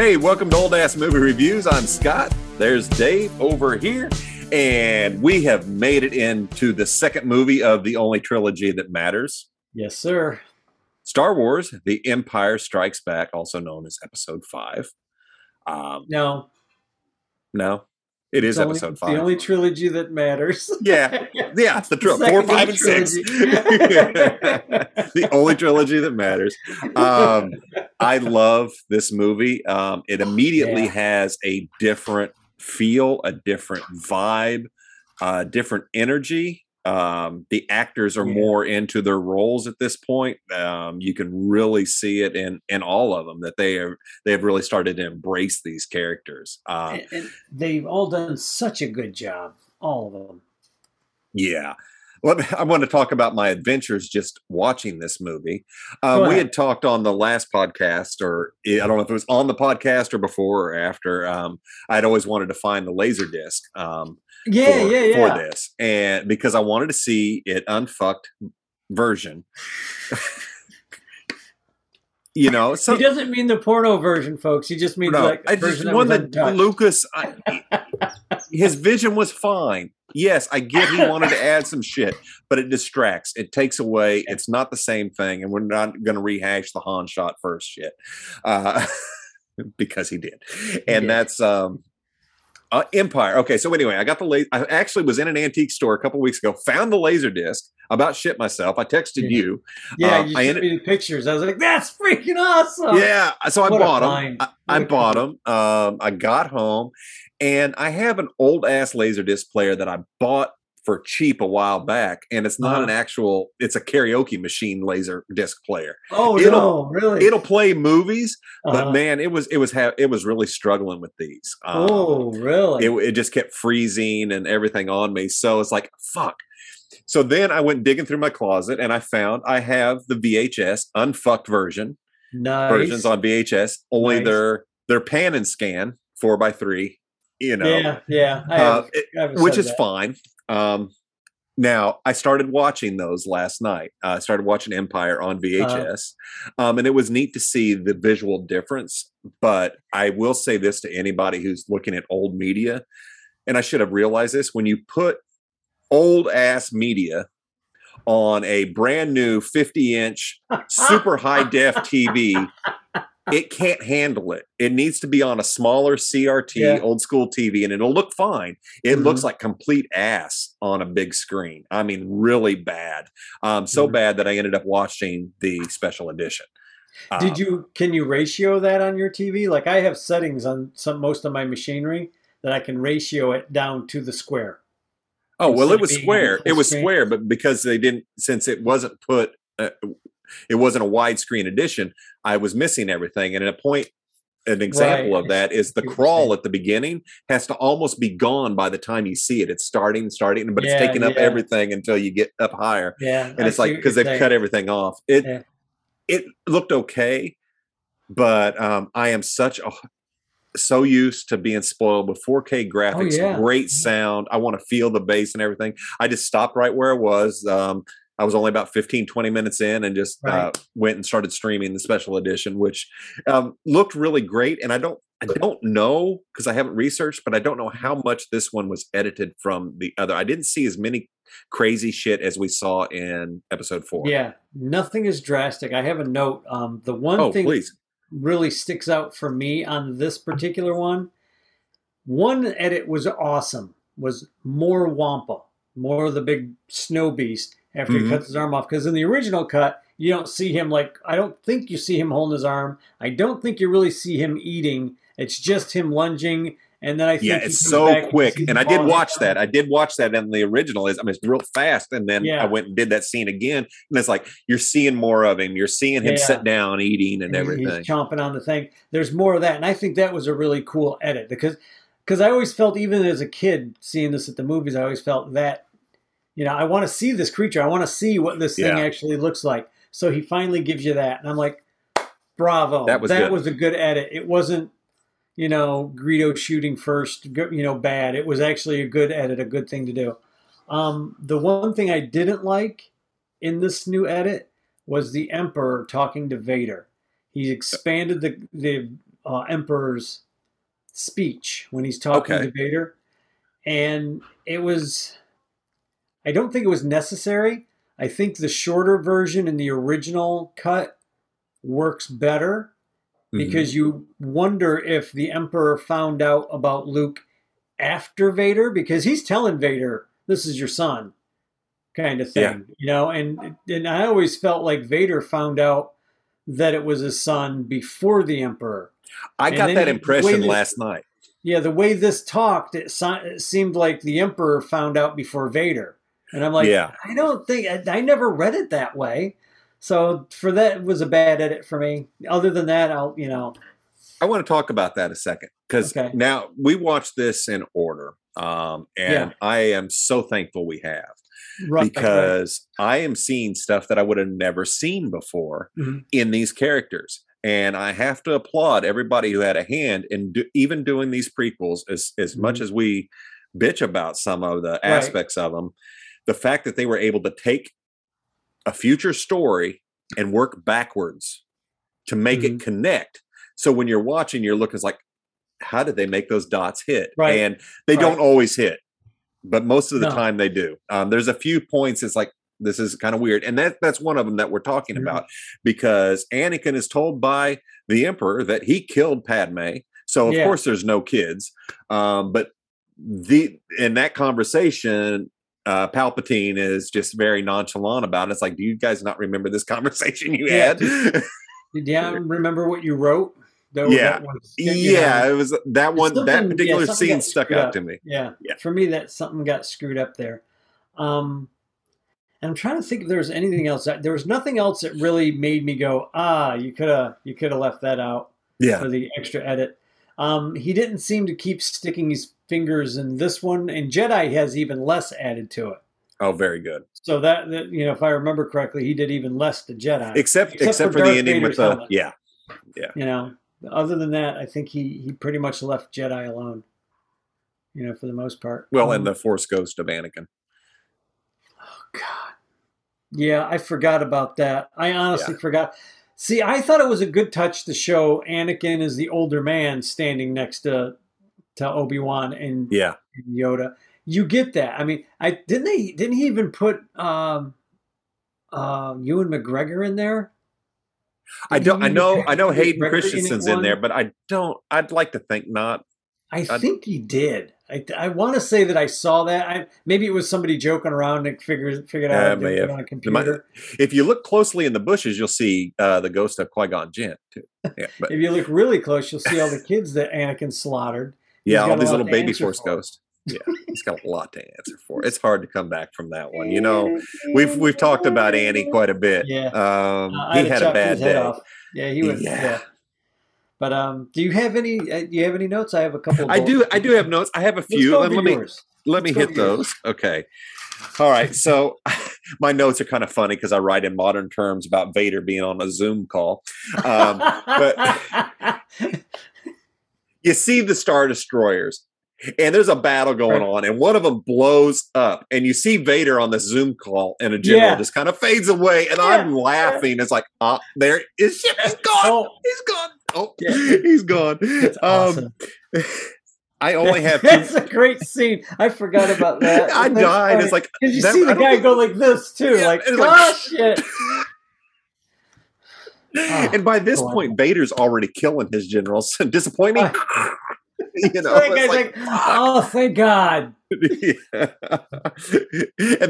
Hey, welcome to Old Ass Movie Reviews. I'm Scott. There's Dave over here. And we have made it into the second movie of the only trilogy that matters. Yes, sir. Star Wars, The Empire Strikes Back, also known as Episode 5. No. It is only, episode 5. The only trilogy that matters. Yeah, it's the trilogy. 4, 5, and 6. The only trilogy that matters. I love this movie. It immediately has a different feel, a different vibe, different energy. The actors are more into their roles at this point. You can really see it in all of them that they have really started to embrace these characters. And they've all done such a good job, all of them. Yeah. I want to talk about my adventures just watching this movie. We had talked on the last podcast, or I don't know if it was on the podcast or before or after. I'd always wanted to find the LaserDisc for this, and because I wanted to see it unfucked version. You know, so he doesn't mean the porno version, folks. He just means the Lucas. His vision was fine. Yes, I get he wanted to add some shit, but it distracts. It takes away. It's not the same thing, and we're not going to rehash the Han shot first shit because he did, that's Empire. Okay, so anyway, I got the laser. I actually was in an antique store a couple weeks ago. Found the LaserDisc. About shit myself. I texted you. Yeah, you sent me the pictures. I was like, "That's freaking awesome!" Yeah, so I bought them. I bought them. I got home, and I have an old ass LaserDisc player that I bought for cheap a while back, and it's not an actual. It's a karaoke machine LaserDisc player. Oh, really? It'll play movies, but man, it was really struggling with these. Oh, really? It just kept freezing and everything on me. So it's like fuck. So then I went digging through my closet and I found I have the VHS unfucked version. Nice. Versions on VHS, only their pan and scan 4x3, you know. Yeah. Which is fine. Now I started watching those last night. I started watching Empire on VHS. And it was neat to see the visual difference, but I will say this to anybody who's looking at old media, and I should have realized this, when you put old ass media on a brand new 50-inch super high def TV, it can't handle it. It needs to be on a smaller CRT, old school TV, and it'll look fine. It looks like complete ass on a big screen. I mean, really bad. So bad that I ended up watching the special edition. Can you ratio that on your TV? Like I have settings on most of my machinery that I can ratio it down to the square. Oh, well, it was square. It was square, but because they didn't, since it wasn't put, it wasn't a widescreen edition, I was missing everything. And an example of that is the crawl at the beginning has to almost be gone by the time you see it. It's starting, but it's taking up everything until you get up higher. Yeah, and it's like, because they've cut everything off. It looked okay, but I am so used to being spoiled with 4K graphics, great sound. I want to feel the bass and everything. I just stopped right where I was. I was only about 15, 20 minutes in and just went and started streaming the special edition, which looked really great. And I don't know because I haven't researched, but I don't know how much this one was edited from the other. I didn't see as many crazy shit as we saw in episode 4. Yeah, nothing is drastic. I have a note. The one thing... Please. Really sticks out for me on this particular one. One edit was awesome. Was more Wampa, more of the big snow beast after he cuts his arm off. Because in the original cut, you don't see him I don't think you see him holding his arm. I don't think you really see him eating. It's just him lunging. And then I think it's so quick. And I did watch that. I did watch that in the original. It's real fast. And then I went and did that scene again. And it's like, you're seeing more of him. You're seeing him sit down, eating and everything. He's chomping on the thing. There's more of that. And I think that was a really cool edit because I always felt, even as a kid seeing this at the movies, I always felt that, you know, I want to see this creature. I want to see what this thing actually looks like. So he finally gives you that. And I'm like, bravo. That was a good edit. It wasn't, you know, Greedo shooting first, you know, bad. It was actually a good edit, a good thing to do. The one thing I didn't like in this new edit was the Emperor talking to Vader. He's expanded the Emperor's speech when he's talking to Vader. And it was, I don't think it was necessary. I think the shorter version in the original cut works better because you wonder if the Emperor found out about Luke after Vader, because he's telling Vader, this is your son kind of thing, you know? And I always felt like Vader found out that it was his son before the Emperor. I got that impression last night. Yeah, the way this talked, it seemed like the Emperor found out before Vader. And I'm like, I don't think, I never read it that way. So for that, it was a bad edit for me. Other than that, I'll, you know. I want to talk about that a second, because now we watched this in order. And I am so thankful we have. Because I am seeing stuff that I would have never seen before in these characters. And I have to applaud everybody who had a hand in even doing these prequels, as much as we bitch about some of the aspects of them. The fact that they were able to take a future story and work backwards to make it connect. So when you're watching, you're looking, it's like, how did they make those dots hit? And they don't always hit, but most of the time they do. There's a few points it's like, this is kind of weird. And that's one of them that we're talking about, because Anakin is told by the Emperor that he killed Padme. So of course there's no kids. But in that conversation, Palpatine is just very nonchalant about it. It's like, do you guys not remember this conversation you had? Did you remember what you wrote? It was that one, that particular scene stuck out to me. For me, that something got screwed up there. And I'm trying to think if there was anything else. There was nothing else that really made me go, ah, you could have left that out for the extra edit. He didn't seem to keep sticking his fingers in this one, and Jedi has even less added to it. Oh, very good. So that you know, if I remember correctly, he did even less to Jedi, except for the ending with the You know, other than that, I think he pretty much left Jedi alone. You know, for the most part. Well, and the Force Ghost of Anakin. Oh God. Yeah, I forgot about that. I honestly forgot. See, I thought it was a good touch to show Anakin as the older man standing next to Obi-Wan and Yoda. You get that. I mean, didn't he even put Ewan McGregor in there? I know Hayden Christensen's in there, but I'd like to think not. I think he did. I want to say that I saw that. Maybe it was somebody joking around and figured out on a computer. If you look closely in the bushes, you'll see the ghost of Qui-Gon Jinn too. Yeah, but. If you look really close, you'll see all the kids that Anakin slaughtered. Yeah, all these little baby Force ghosts. Yeah, he's got a lot to answer for. It's hard to come back from that one. You know, we've talked about Annie quite a bit. Yeah, he had a bad day. Off. Yeah, he was. Yeah. But do you have any notes? I have a couple of I do have notes. I have a few. Let me hit those. Okay. All right. So my notes are kind of funny because I write in modern terms about Vader being on a Zoom call. But you see the Star Destroyers and there's a battle going on and one of them blows up and you see Vader on this Zoom call and a general just kind of fades away and I'm laughing. It's like, there his ship is gone. He's gone. Oh, yeah. He's gone. That's awesome. I only have two. That's a great scene. I forgot about that. I died. Funny. It's like, because you see the guy go like this too. Yeah, like, shit. And by this point, Vader's already killing his generals. Disappointing. You know, so like, oh, thank God. And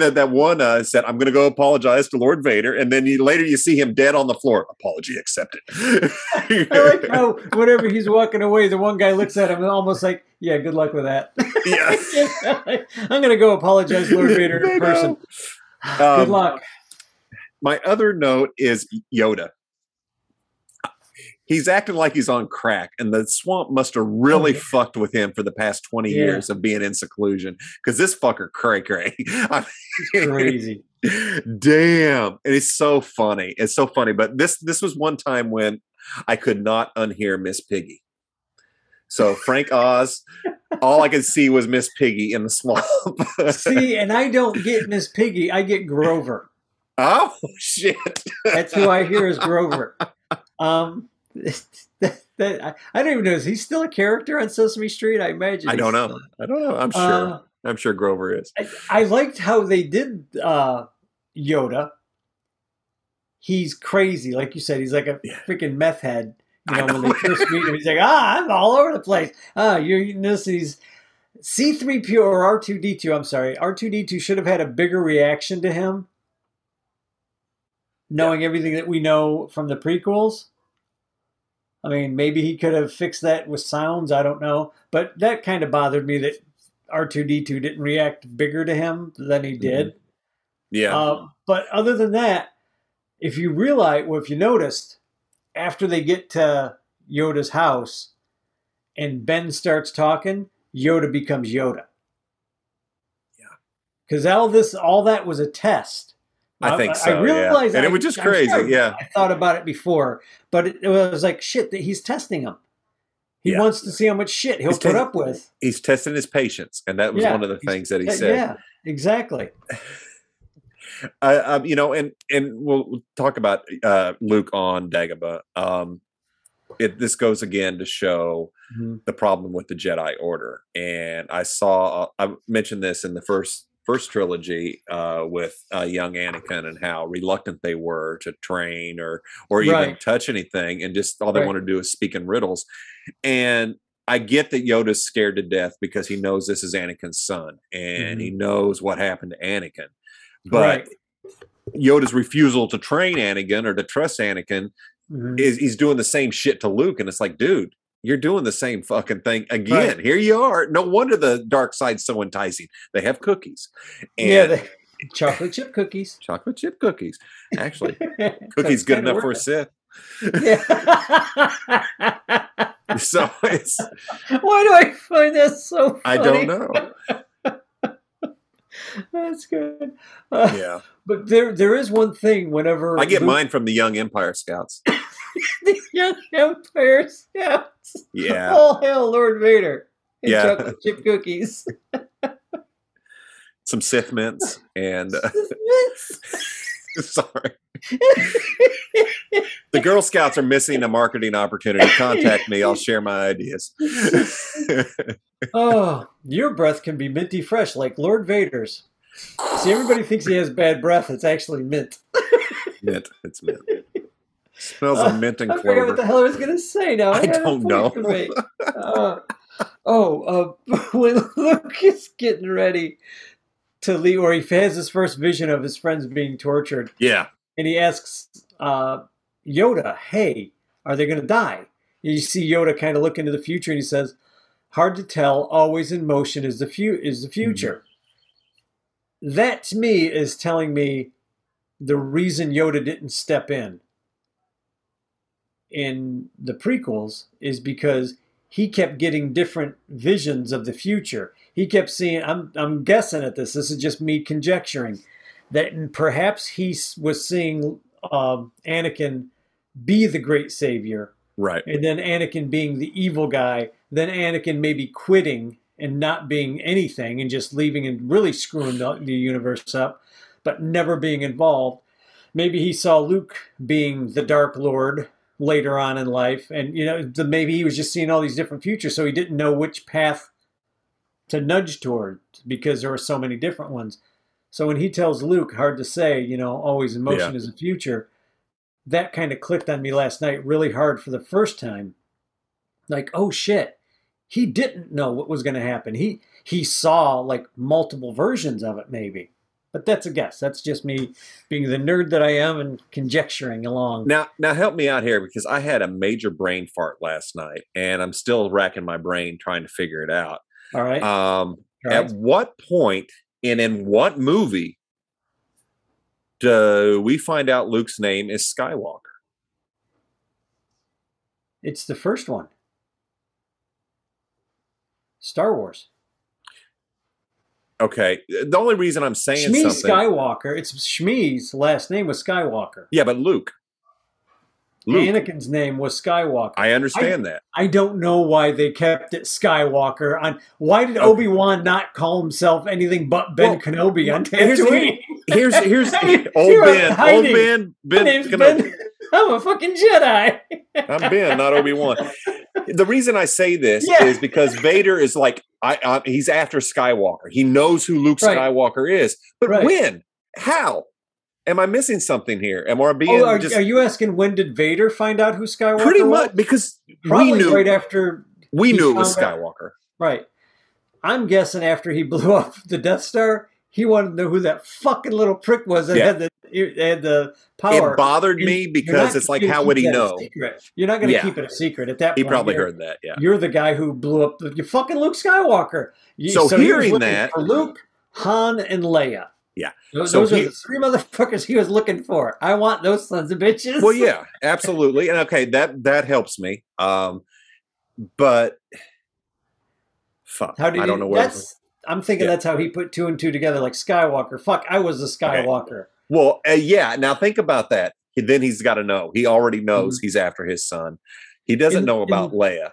then that one said, I'm going to go apologize to Lord Vader. And then later you see him dead on the floor. Apology accepted. I like how whenever he's walking away, the one guy looks at him and almost like, yeah, good luck with that. Yeah. I'm going to go apologize to Lord Vader in person. Good luck. My other note is Yoda. He's acting like he's on crack, and the swamp must have really fucked with him for the past 20 years of being in seclusion. Because this fucker cray-cray. He's crazy. Damn. And it's so funny. It's so funny. But this was one time when I could not unhear Miss Piggy. So Frank Oz, all I could see was Miss Piggy in the swamp. See, and I don't get Miss Piggy. I get Grover. Oh, shit. That's who I hear is Grover. I don't even know. Is he still a character on Sesame Street? I imagine. I don't know. I don't know. I'm sure. I'm sure Grover is. I liked how they did Yoda. He's crazy, like you said. He's like a freaking meth head. You know, when they first meet him, he's like, I'm all over the place. You're eating this. He's C-3PO or R2-D2. I'm sorry, R2-D2 should have had a bigger reaction to him, knowing everything that we know from the prequels. I mean, maybe he could have fixed that with sounds. I don't know, but that kind of bothered me that R2-D2 didn't react bigger to him than he did. Mm-hmm. Yeah. But other than that, if you realize, well, if you noticed, after they get to Yoda's house and Ben starts talking, Yoda becomes Yoda. Yeah. Because all that was a test. I think so. I realized, and it was just crazy. Sure, I thought about it before, but it was like shit that he's testing him. He wants to see how much shit he'll put up with. He's testing his patience, and that was one of the things that he said. Yeah, exactly. You know, and we'll talk about Luke on Dagobah. This goes again to show the problem with the Jedi Order, and I mentioned this in the first trilogy with young Anakin and how reluctant they were to train or even touch anything, and just all they want to do is speak in riddles. And I get that Yoda's scared to death because he knows this is Anakin's son and he knows what happened to Anakin. But Yoda's refusal to train Anakin or to trust Anakin is he's doing the same shit to Luke, and it's like, dude, you're doing the same fucking thing again. Right. Here you are. No wonder the dark side's so enticing. They have cookies. And chocolate chip cookies. Chocolate chip cookies. Actually, cookies good enough for a Sith. Yeah. So it's... Why do I find that so funny? I don't know. That's good. Yeah. But there is one thing whenever... I get mine from the Young Empire Scouts. The Young Empire Scouts. Yeah. All hail Lord Vader. And chocolate chip cookies. Some Sith mints and Sith mints. Sorry. The Girl Scouts are missing a marketing opportunity. Contact me. I'll share my ideas. Oh, your breath can be minty fresh like Lord Vader's. See, everybody thinks he has bad breath. It's actually mint. Mint. It's mint. Smells of mint and clover. I forgot what the hell I was going to say now. I don't know. When Luke is getting ready to leave, or he has his first vision of his friends being tortured. Yeah. And he asks Yoda, hey, are they going to die? And you see Yoda kind of look into the future, and he says, hard to tell, always in motion is the future. Mm-hmm. That, to me, is telling me the reason Yoda didn't step in the prequels is because he kept getting different visions of the future. He kept seeing, I'm guessing at this, this is just me conjecturing, that perhaps he was seeing Anakin be the great savior. Right. And then Anakin being the evil guy, then Anakin maybe quitting and not being anything and just leaving and really screwing the universe up, but never being involved. Maybe he saw Luke being the Dark Lord later on in life, and you know, maybe he was just seeing all these different futures, so he didn't know which path to nudge toward because there were so many different ones. So when he tells Luke, hard to say, you know, always in motion is the future, that kind of clicked on me last night really hard for the first time. Like, oh shit, he didn't know what was going to happen. He saw like multiple versions of it maybe. But that's a guess. That's just me being the nerd that I am and conjecturing along. Now help me out here, because I had a major brain fart last night, and I'm still racking my brain trying to figure it out. All right. At what point and in what movie do we find out Luke's name is Skywalker? It's the first one. Star Wars. Okay. The only reason I'm saying Shmi's something... Skywalker. It's Shmi's last name was Skywalker. Yeah, but Luke. Anakin's name was Skywalker. I understand that. I don't know why they kept it Skywalker. Why did Obi-Wan not call himself anything but Ben Kenobi on Tatooine? Here's old Ben. Old Ben. Ben Kenobi. I'm a fucking Jedi. I'm Ben, not Obi-Wan. The reason I say this is because Vader is like, he's after Skywalker. He knows who Luke Skywalker is. But when? How? Am I missing something here? Am I being? Are you asking when did Vader find out who Skywalker was? Pretty much, because we knew right after we knew it was Skywalker. Right. I'm guessing after he blew up the Death Star, he wanted to know who that fucking little prick was that had the power. It bothered me because it's like, how would he know? You're not going to keep it a secret at that point. He probably heard that. Yeah, you're the guy who blew up the fucking Luke Skywalker. So hearing that, for Luke, Han, and Leia. Yeah. Those are the three motherfuckers he was looking for. I want those sons of bitches. Well, yeah, absolutely. And okay, that helps me. But fuck, I don't know where I'm thinking that's how he put two and two together, like Skywalker. Fuck, I was a Skywalker. Okay. Well, now think about that. Then he's got to know. He already knows he's after his son. He doesn't know about Leia,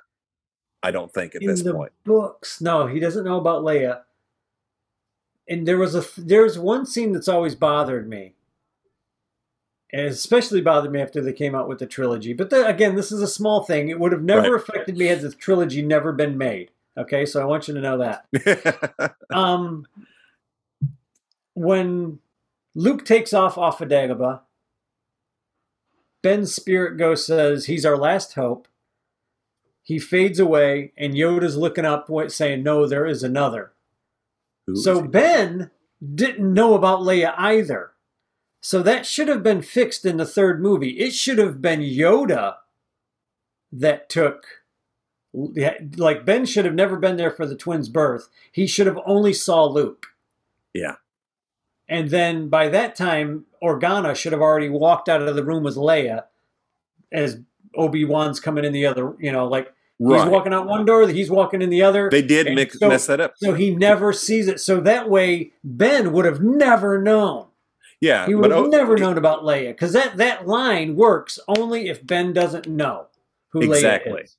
I don't think, at this point. In the books, no, he doesn't know about Leia. And there's one scene that's always bothered me, and it especially bothered me after they came out with the trilogy. But again, this is a small thing. It would have never affected me had the trilogy never been made. Okay, so I want you to know that. When Luke takes off of Dagobah, Ben's spirit ghost says he's our last hope. He fades away, and Yoda's looking up, saying, "No, there is another." So Ben didn't know about Leia either. So that should have been fixed in the third movie. It should have been Yoda that like Ben should have never been there for the twins' birth. He should have only saw Luke. Yeah. And then by that time, Organa should have already walked out of the room with Leia as Obi-Wan's coming in the other, Right. He's walking out one door, he's walking in the other. They did mess that up. So he never sees it. So that way, Ben would have never known. Yeah. He would have never known about Leia. Because that line works only if Ben doesn't know who Leia is.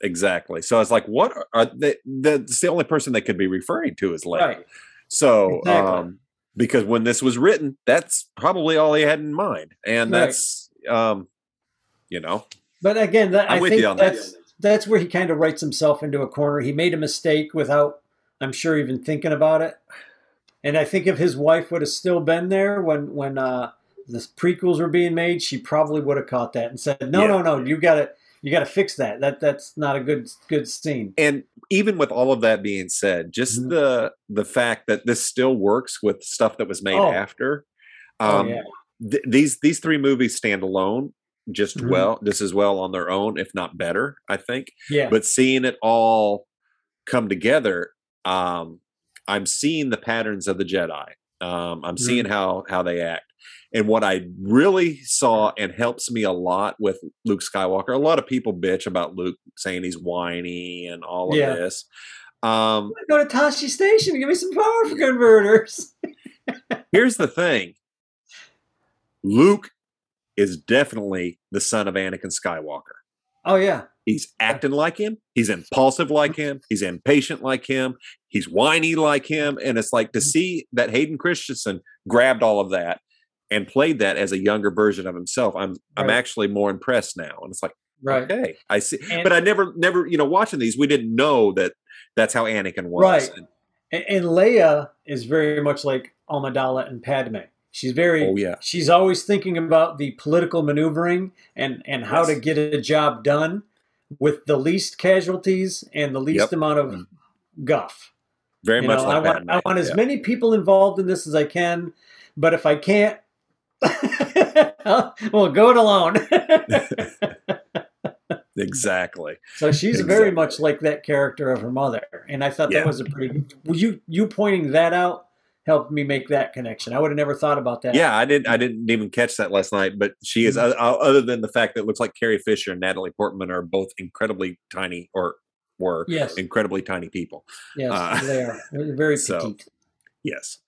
Exactly. So I was like, what are they? That's the only person they could be referring to is Leia. Right. So, because when this was written, that's probably all he had in mind. And that's, But again, I'm with you on that. That's where he kind of writes himself into a corner. He made a mistake without, I'm sure, even thinking about it. And I think if his wife would have still been there when the prequels were being made, she probably would have caught that and said, no, you got to fix that. That's not a good scene. And even with all of that being said, just the fact that this still works with stuff that was made after, these three movies stand alone. just as well on their own, if not better, I think. Yeah. But seeing it all come together, I'm seeing the patterns of the Jedi. I'm seeing how they act. And what I really saw and helps me a lot with Luke Skywalker, a lot of people bitch about Luke saying he's whiny and all of this. Go to Tashi Station and give me some power converters. Here's the thing. Luke is definitely the son of Anakin Skywalker. Oh, yeah. He's acting like him. He's impulsive like him. He's impatient like him. He's whiny like him. And it's like to see that Hayden Christensen grabbed all of that and played that as a younger version of himself. I'm actually more impressed now. And it's like, okay, I see. But I never, watching these, we didn't know that that's how Anakin was. Right. And Leia is very much like Amidala and Padme. She's very, she's always thinking about the political maneuvering and how to get a job done with the least casualties and the least amount of guff. Very much like that. I want as many people involved in this as I can, but if I can't, we'll go it alone. Exactly. So she's very much like that character of her mother. And I thought that was a pretty, you pointing that out helped me make that connection. I would have never thought about that. Yeah, I didn't even catch that last night, but she is, other than the fact that it looks like Carrie Fisher and Natalie Portman are both incredibly tiny, or were incredibly tiny people. Yes, they are. They're very petite. Yes.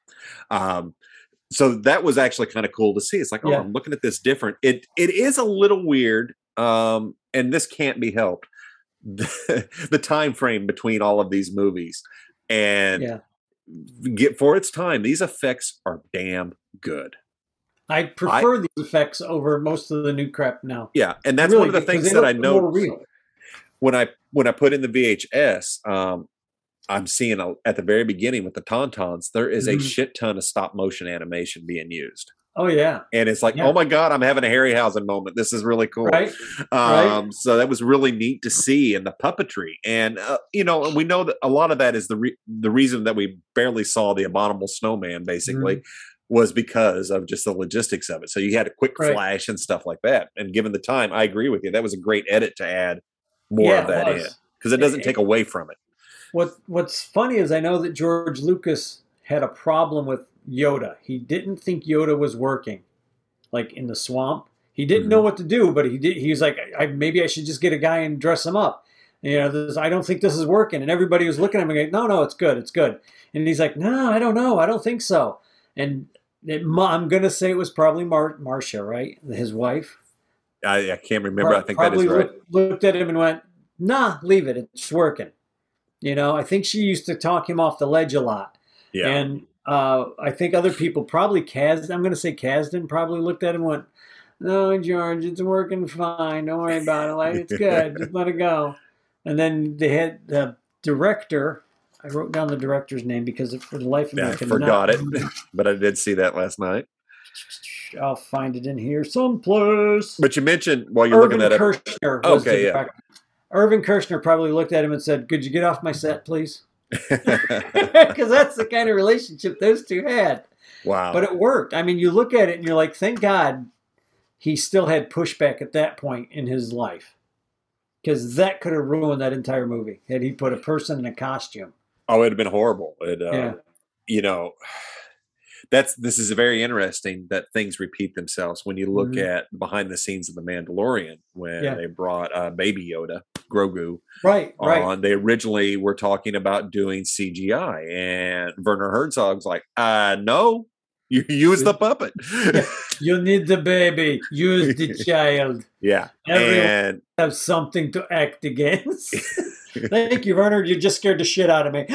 So that was actually kind of cool to see. It's like, I'm looking at this different. It is a little weird, and this can't be helped. The time frame between all of these movies and for its time, these effects are damn good. I prefer these effects over most of the new crap now. Yeah, and that's really one of the things that I noticed when I put in the VHS. I'm seeing at the very beginning with the Tauntauns, there is a shit ton of stop motion animation being used. Oh yeah, and it's like, oh my god, I'm having a Harryhausen moment. This is really cool. Right? So that was really neat to see, and the puppetry, and you know, we know that a lot of that is the reason that we barely saw the Abominable Snowman, basically, was because of just the logistics of it. So you had a quick flash and stuff like that. And given the time, I agree with you. That was a great edit to add more of that in, because it doesn't take away from it. What's funny is I know that George Lucas had a problem with Yoda. He didn't think Yoda was working, like in the swamp. He didn't know what to do, but he was like, maybe I should just get a guy and dress him up. You know, I don't think this is working. And everybody was looking at him and going, no, no, it's good, it's good. And he's like, no, I don't know, I don't think so. And I'm going to say it was probably Marcia, right? His wife. I can't remember. I think that is right. Looked at him and went, nah, leave it, it's working. You know, I think she used to talk him off the ledge a lot. Yeah. And I think other people, probably Kasdan, I'm going to say Kasdan, probably looked at him and went, no, George, it's working fine. Don't worry about it. Like, it's good. Just let it go. And then they had the director. I wrote down the director's name because for the life of me, I forgot it. But I did see that last night. I'll find it in here someplace. But you mentioned while you're looking at it. Irvin Kershner. Okay, yeah. Irvin Kershner probably looked at him and said, could you get off my set, please? Because that's the kind of relationship those two had. Wow. But it worked. I mean, you look at it and you're like, thank God he still had pushback at that point in his life, because that could have ruined that entire movie had he put a person in a costume. Oh, it would have been horrible. It, you know, this is very interesting that things repeat themselves. When you look at behind the scenes of The Mandalorian, when they brought Baby Yoda, Grogu, on, they originally were talking about doing CGI, and Werner Herzog's like, no, you use the puppet. You need the baby, use the child. Yeah. Everyone have something to act against. Thank you, Werner. You just scared the shit out of me.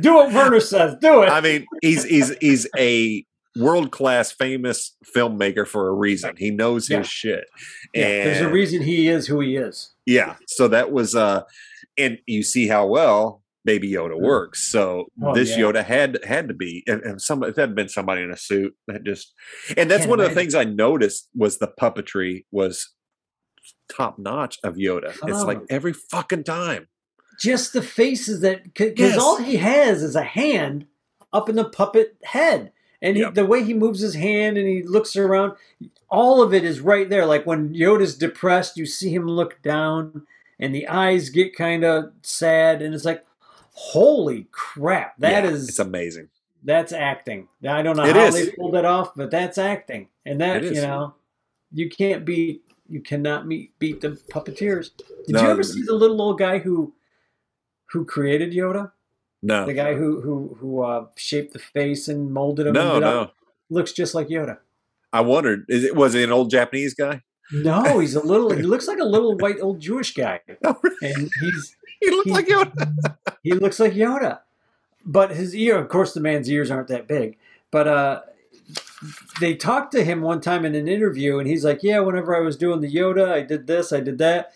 Do what Werner says. Do it. I mean, he's a world-class famous filmmaker for a reason. He knows his shit. Yeah. And there's a reason he is who he is. Yeah. So that was and you see how well Baby Yoda works. So Yoda had to be, and if that had been somebody in a suit, that just, and that's one of the things I noticed was the puppetry was top notch of Yoda. It's like every fucking time. Just the faces that, because all he has is a hand up in the puppet head, and the way he moves his hand and he looks around, all of it is right there. Like when Yoda's depressed, you see him look down, and the eyes get kind of sad, and it's like, holy crap! That is, it's amazing. That's acting. Now, I don't know how they pulled it off, but that's acting, and that you know, you can't beat. You cannot beat the puppeteers. Did you ever see the little old guy who created Yoda? No. The guy who shaped the face and molded him. No, no. Up. Looks just like Yoda. I wondered, was he an old Japanese guy? No, he's a little. He looks like a little white old Jewish guy. Oh, really? And he looks like Yoda. He looks like Yoda, but his ear. Of course, the man's ears aren't that big, but. They talked to him one time in an interview, and he's like, yeah, whenever I was doing the Yoda, I did this, I did that.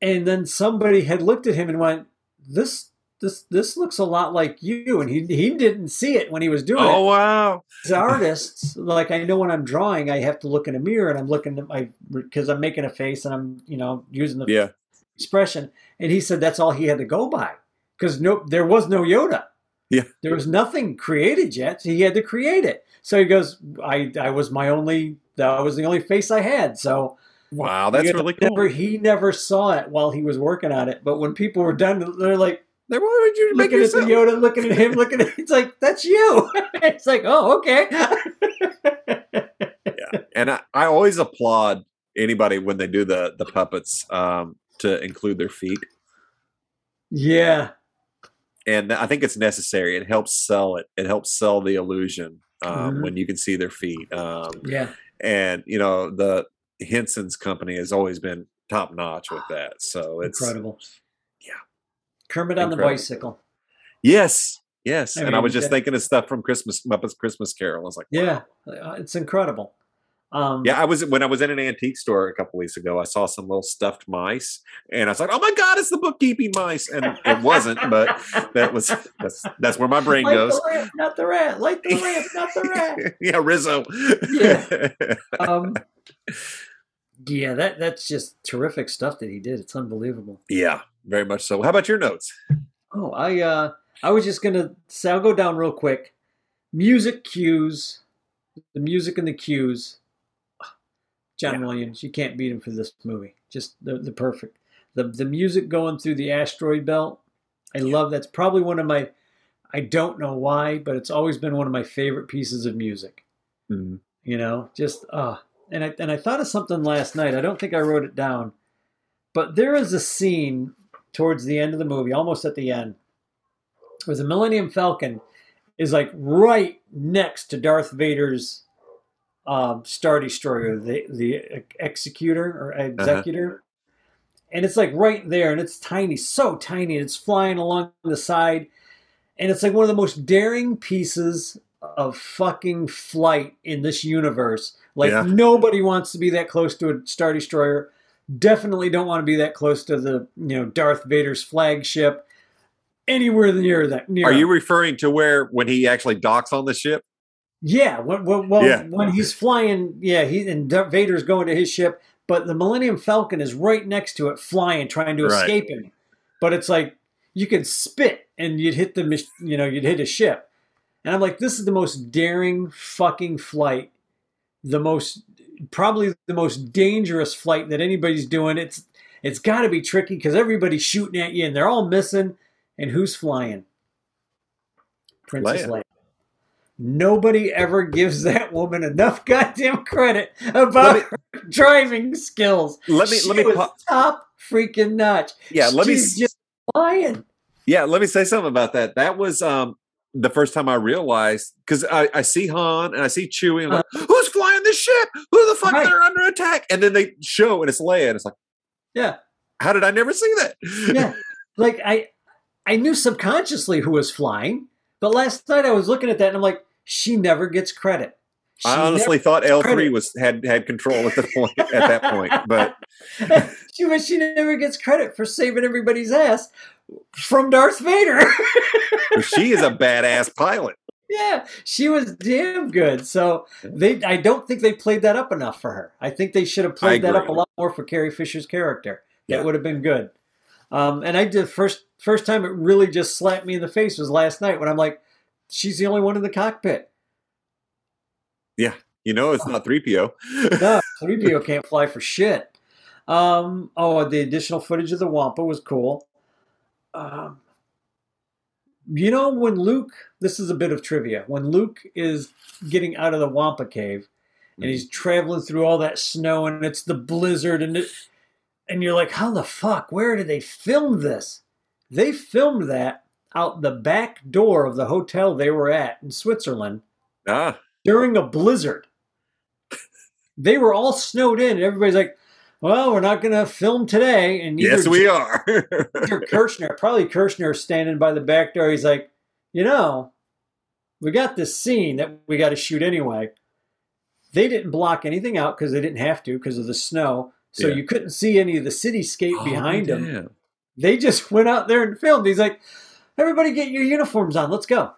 And then somebody had looked at him and went, this looks a lot like you. And he didn't see it when he was doing it. Oh, wow. As artists, like, I know when I'm drawing, I have to look in a mirror, and I'm looking at my, because I'm making a face and I'm, you know, using the expression. And he said that's all he had to go by, because there was no Yoda. Yeah. There was nothing created yet. So he had to create it. So he goes, that was the only face I had. So wow, that's really cool. He never saw it while he was working on it. But when people were done, they're like, why would you make yourself? Looking at the Yoda, looking at him, looking at, it's like, that's you. It's like, oh, okay. Yeah. And I always applaud anybody when they do the puppets to include their feet. Yeah. And I think it's necessary. It helps sell it. It helps sell the illusion when you can see their feet. And, you know, the Henson's company has always been top notch with that. So it's incredible. Yeah. Kermit on the bicycle. Yes. Yes, I mean, I was just thinking of stuff from Muppets Christmas Carol. I was like, wow. Yeah, it's incredible. Yeah, when I was in an antique store a couple weeks ago, I saw some little stuffed mice, and I was like, "Oh my God, it's the bookkeeping mice!" And it wasn't, but that's where my brain goes. The lamp, not the rat, like the lamp, not the rat. Yeah, Rizzo. Yeah. Yeah, that's just terrific stuff that he did. It's unbelievable. Yeah, very much so. How about your notes? Oh, I was just gonna say, I'll go down real quick. Music cues, the music and the cues. John Williams, you can't beat him for this movie. Just the perfect. The music going through the asteroid belt, I love. That's probably one of my, I don't know why, but it's always been one of my favorite pieces of music. Mm-hmm. You know, just, and I thought of something last night. I don't think I wrote it down, but there is a scene towards the end of the movie, almost at the end, where the Millennium Falcon is like right next to Darth Vader's Star Destroyer, the Executor. Uh-huh. And it's like right there, and it's tiny, so tiny, and it's flying along the side, and it's like one of the most daring pieces of fucking flight in this universe. Like, nobody wants to be that close to a Star Destroyer. Definitely don't want to be that close to the, you know, Darth Vader's flagship. Anywhere near that. Near. Are you referring to where, when he actually docks on the ship? Yeah, when he's flying, and Vader's going to his ship, but the Millennium Falcon is right next to it, flying, trying to escape him. But it's like you could spit and you'd hit you'd hit a ship. And I'm like, this is the most daring fucking flight, probably the most dangerous flight that anybody's doing. It's got to be tricky because everybody's shooting at you and they're all missing. And who's flying? Princess Leia. Nobody ever gives that woman enough goddamn credit about her driving skills. She was top freaking notch. Yeah, she's just flying. Yeah, let me say something about that. That was the first time I realized, because I see Han and I see Chewie, and I'm like, who's flying this ship? Who the fuck are under attack? And then they show, and it's Leia, and it's like, yeah, how did I never see that? Yeah, like I knew subconsciously who was flying, but last night I was looking at that and I'm like, she never gets credit. I honestly thought L3 had control at that point, but she never gets credit for saving everybody's ass from Darth Vader. She is a badass pilot. Yeah, she was damn good. So I don't think they played that up enough for her. I think they should have played that up a lot more for Carrie Fisher's character. That would have been good. And I did first time it really just slapped me in the face was last night when I'm like, she's the only one in the cockpit. Yeah. You know, it's not 3PO. No, 3PO can't fly for shit. The additional footage of the Wampa was cool. You know, when Luke, this is a bit of trivia, when Luke is getting out of the Wampa cave and he's traveling through all that snow and it's the blizzard and you're like, how the fuck? Where did they film this? They filmed that out the back door of the hotel they were at in Switzerland during a blizzard. They were all snowed in, and everybody's like, well, we're not going to film today. And yes, we are. Kershner standing by the back door. He's like, you know, we got this scene that we got to shoot anyway. They didn't block anything out because they didn't have to because of the snow. So you couldn't see any of the cityscape behind him. They just went out there and filmed. He's like, everybody get your uniforms on. Let's go.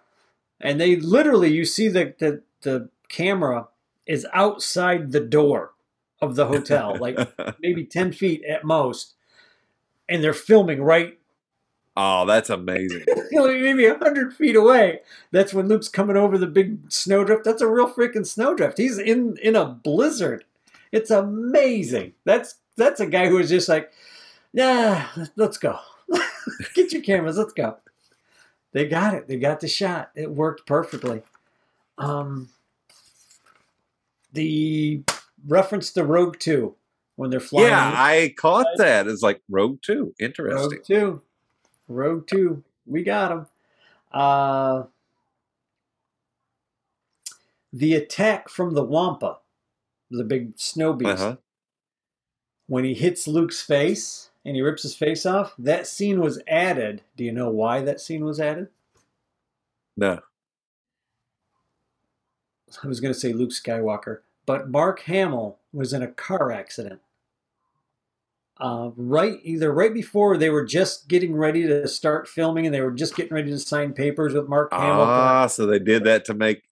And they literally, you see the camera is outside the door of the hotel, like maybe 10 feet at most. And they're filming right. Oh, that's amazing. Maybe 100 feet away. That's when Luke's coming over the big snowdrift. That's a real freaking snowdrift. He's in a blizzard. It's amazing. That's a guy who was just like, nah, let's go. Get your cameras. Let's go. They got it. They got the shot. It worked perfectly. The reference to Rogue 2 when they're flying. Yeah, I caught that. It's like Rogue 2. Interesting. Rogue 2. We got him. The attack from the Wampa, the big snow beast. Uh-huh. When he hits Luke's face and he rips his face off, that scene was added. Do you know why that scene was added? No. I was going to say Luke Skywalker, but Mark Hamill was in a car accident. Either right before they were just getting ready to start filming, and they were just getting ready to sign papers with Mark Hamill. Ah, so they did that to make...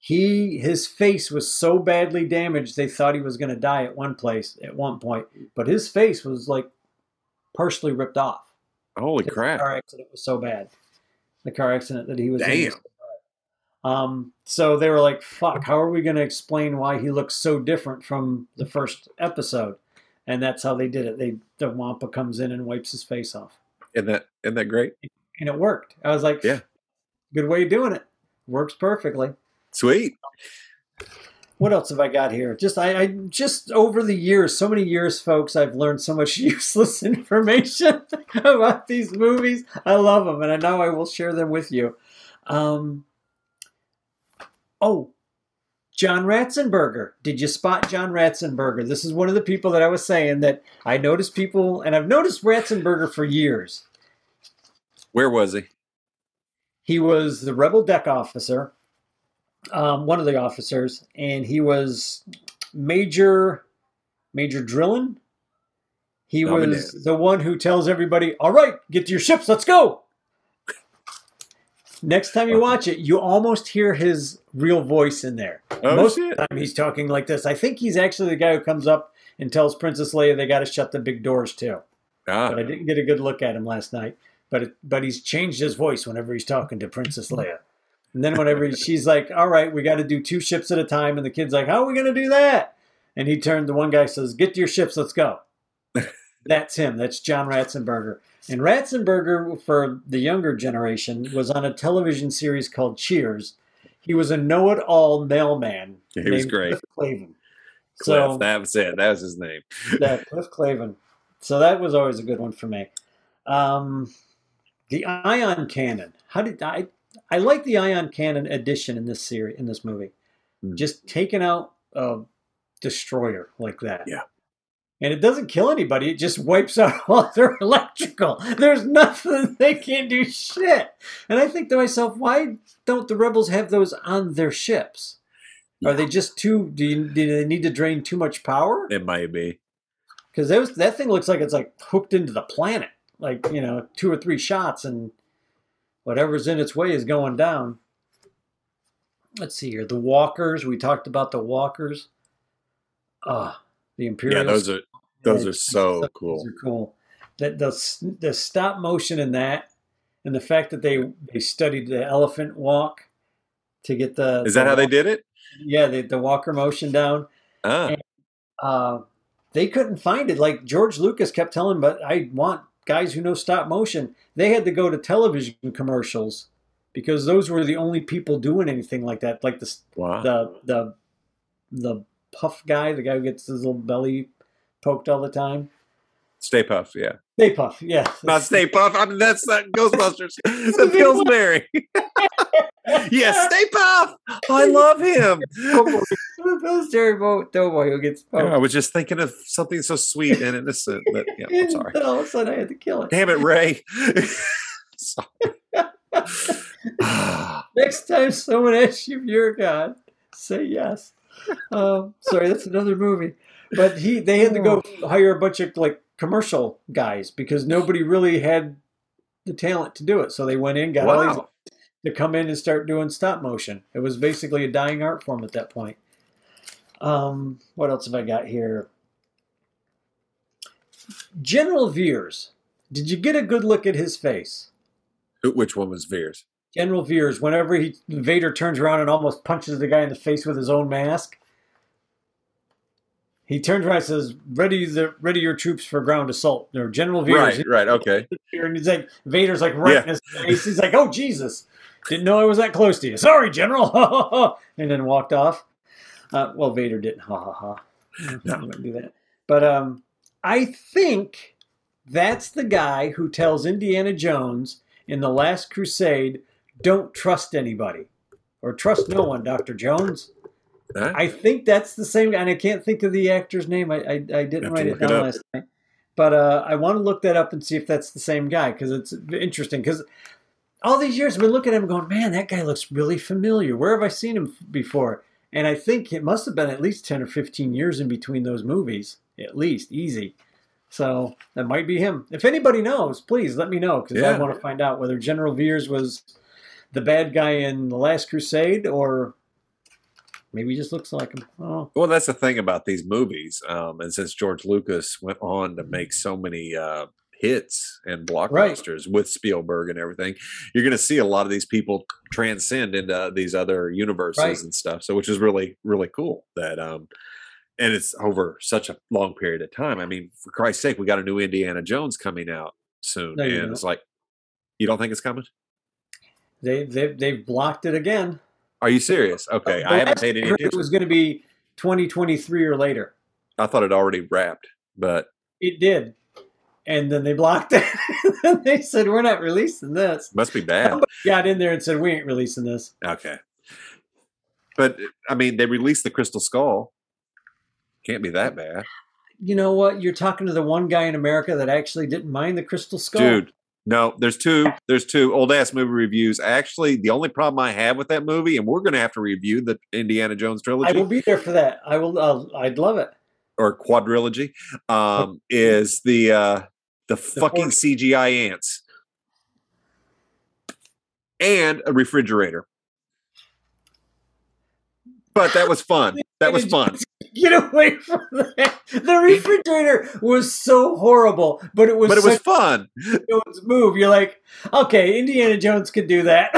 His face was so badly damaged they thought he was going to die at one point. But his face was like partially ripped off. Holy crap. The car accident was so bad. The car accident that he was in. So they were like, fuck, how are we going to explain why he looks so different from the first episode? And that's how they did it. The Wampa comes in and wipes his face off. Isn't that great? And it worked. I was like, yeah, good way of doing it. Works perfectly. Sweet. What else have I got here? I just over the years, so many years, folks, I've learned so much useless information about these movies. I love them, and now I will share them with you. John Ratzenberger. Did you spot John Ratzenberger? This is one of the people that I was saying that I noticed people, and I've noticed Ratzenberger for years. Where was he? He was the Rebel Deck officer, one of the officers, and he was Major Drillin. He was the one who tells everybody, all right, get to your ships, let's go. Next time you watch it, you almost hear his real voice in there. Oh, most of the time he's talking like this. I think he's actually the guy who comes up and tells Princess Leia they got to shut the big doors too. Ah. But I didn't get a good look at him last night. But he's changed his voice whenever he's talking to Princess Leia. And then whenever she's like, all right, we got to do 2 ships at a time. And the kid's like, how are we going to do that? And he turned to one guy, says, get to your ships, let's go. That's him. That's John Ratzenberger. And Ratzenberger, for the younger generation, was on a television series called Cheers. He was a know-it-all mailman. He was great. Cliff Clavin. So, that was it. That was his name. Yeah, Cliff Clavin. So that was always a good one for me. The Ion Cannon. I like the Ion Cannon addition in this series, in this movie. Mm. Just taking out a destroyer like that. Yeah. And it doesn't kill anybody. It just wipes out all their electrical. There's nothing. They can't do shit. And I think to myself, why don't the rebels have those on their ships? Yeah. Are they just too... Do they need to drain too much power? It might be. Because that thing looks like it's like hooked into the planet. Like, 2 or 3 shots and whatever's in its way is going down. Let's see here. The walkers. We talked about the walkers. The Imperials. Yeah, those are so cool. Those are cool. That the stop motion in that, and the fact that they studied the elephant walk to get the... Is that how they did it? Yeah, the walker motion down. Ah. And, they couldn't find it. Like George Lucas kept telling, but I want guys who know stop motion. They had to go to television commercials because those were the only people doing anything like that. Like the Puff guy, the guy who gets his little belly poked all the time. Stay Puff, yeah. Stay Puff, yeah. Not Stay Puff. I mean, that's not Ghostbusters. That's Pillsbury. Yeah, Stay Puff. Oh, I love him. The Pillsbury Doughboy who gets poked. Yeah, I was just thinking of something so sweet and innocent, but yeah, I'm sorry. Then all of a sudden I had to kill it. Damn it, Ray. Sorry. Next time someone asks you if you're a god, say yes. Sorry, that's another movie. But they had to go hire a bunch of like commercial guys because nobody really had the talent to do it. So they went in, got all these to come in and start doing stop motion. It was basically a dying art form at that point. What else have I got here? General Veers. Did you get a good look at his face? Which one was Veers? General Veers, whenever Vader turns around and almost punches the guy in the face with his own mask, he turns around and says, ready your troops for ground assault. Or General Veers. Right, okay. And he's like, Vader's like right in his face. He's like, oh, Jesus. Didn't know I was that close to you. Sorry, General. And then walked off. Well, Vader didn't. Ha, ha, ha. No. He wouldn't do that. But I think that's the guy who tells Indiana Jones in The Last Crusade, don't trust anybody, or trust no one, Dr. Jones. Huh? I think that's the same, and I can't think of the actor's name. I didn't write it down last night, but I want to look that up and see if that's the same guy because it's interesting. Because all these years I've been looking at him going, man, that guy looks really familiar. Where have I seen him before? And I think it must have been at least 10 or 15 years in between those movies. At least. Easy. So that might be him. If anybody knows, please let me know, because I want to find out whether General Veers was the bad guy in The Last Crusade or maybe he just looks like him. Oh. Well, that's the thing about these movies. And since George Lucas went on to make so many hits and blockbusters with Spielberg and everything, you're going to see a lot of these people transcend into these other universes and stuff. So, which is really, really cool that, and it's over such a long period of time. I mean, for Christ's sake, we got a new Indiana Jones coming out soon. No, and it's like, you don't think it's coming? They've blocked it again. Are you serious? Okay. I haven't paid any attention. It was going to be 2023 or later. I thought it already wrapped, but it did. And then they blocked it. And they said, we're not releasing this. Must be bad. Somebody got in there and said, we ain't releasing this. Okay. But, I mean, they released the Crystal Skull. Can't be that bad. You know what? You're talking to the one guy in America that actually didn't mind the Crystal Skull. Dude, no, there's two Old Ass Movie Reviews. Actually, the only problem I have with that movie, and we're going to have to review the Indiana Jones trilogy. I will be there for that. I will. I'd love it. Or quadrilogy, is the fucking CGI ants and a refrigerator. But that was fun. That was fun. Get away from that. The refrigerator was so horrible, but it was fun. Jones move. You're like, okay, Indiana Jones could do that.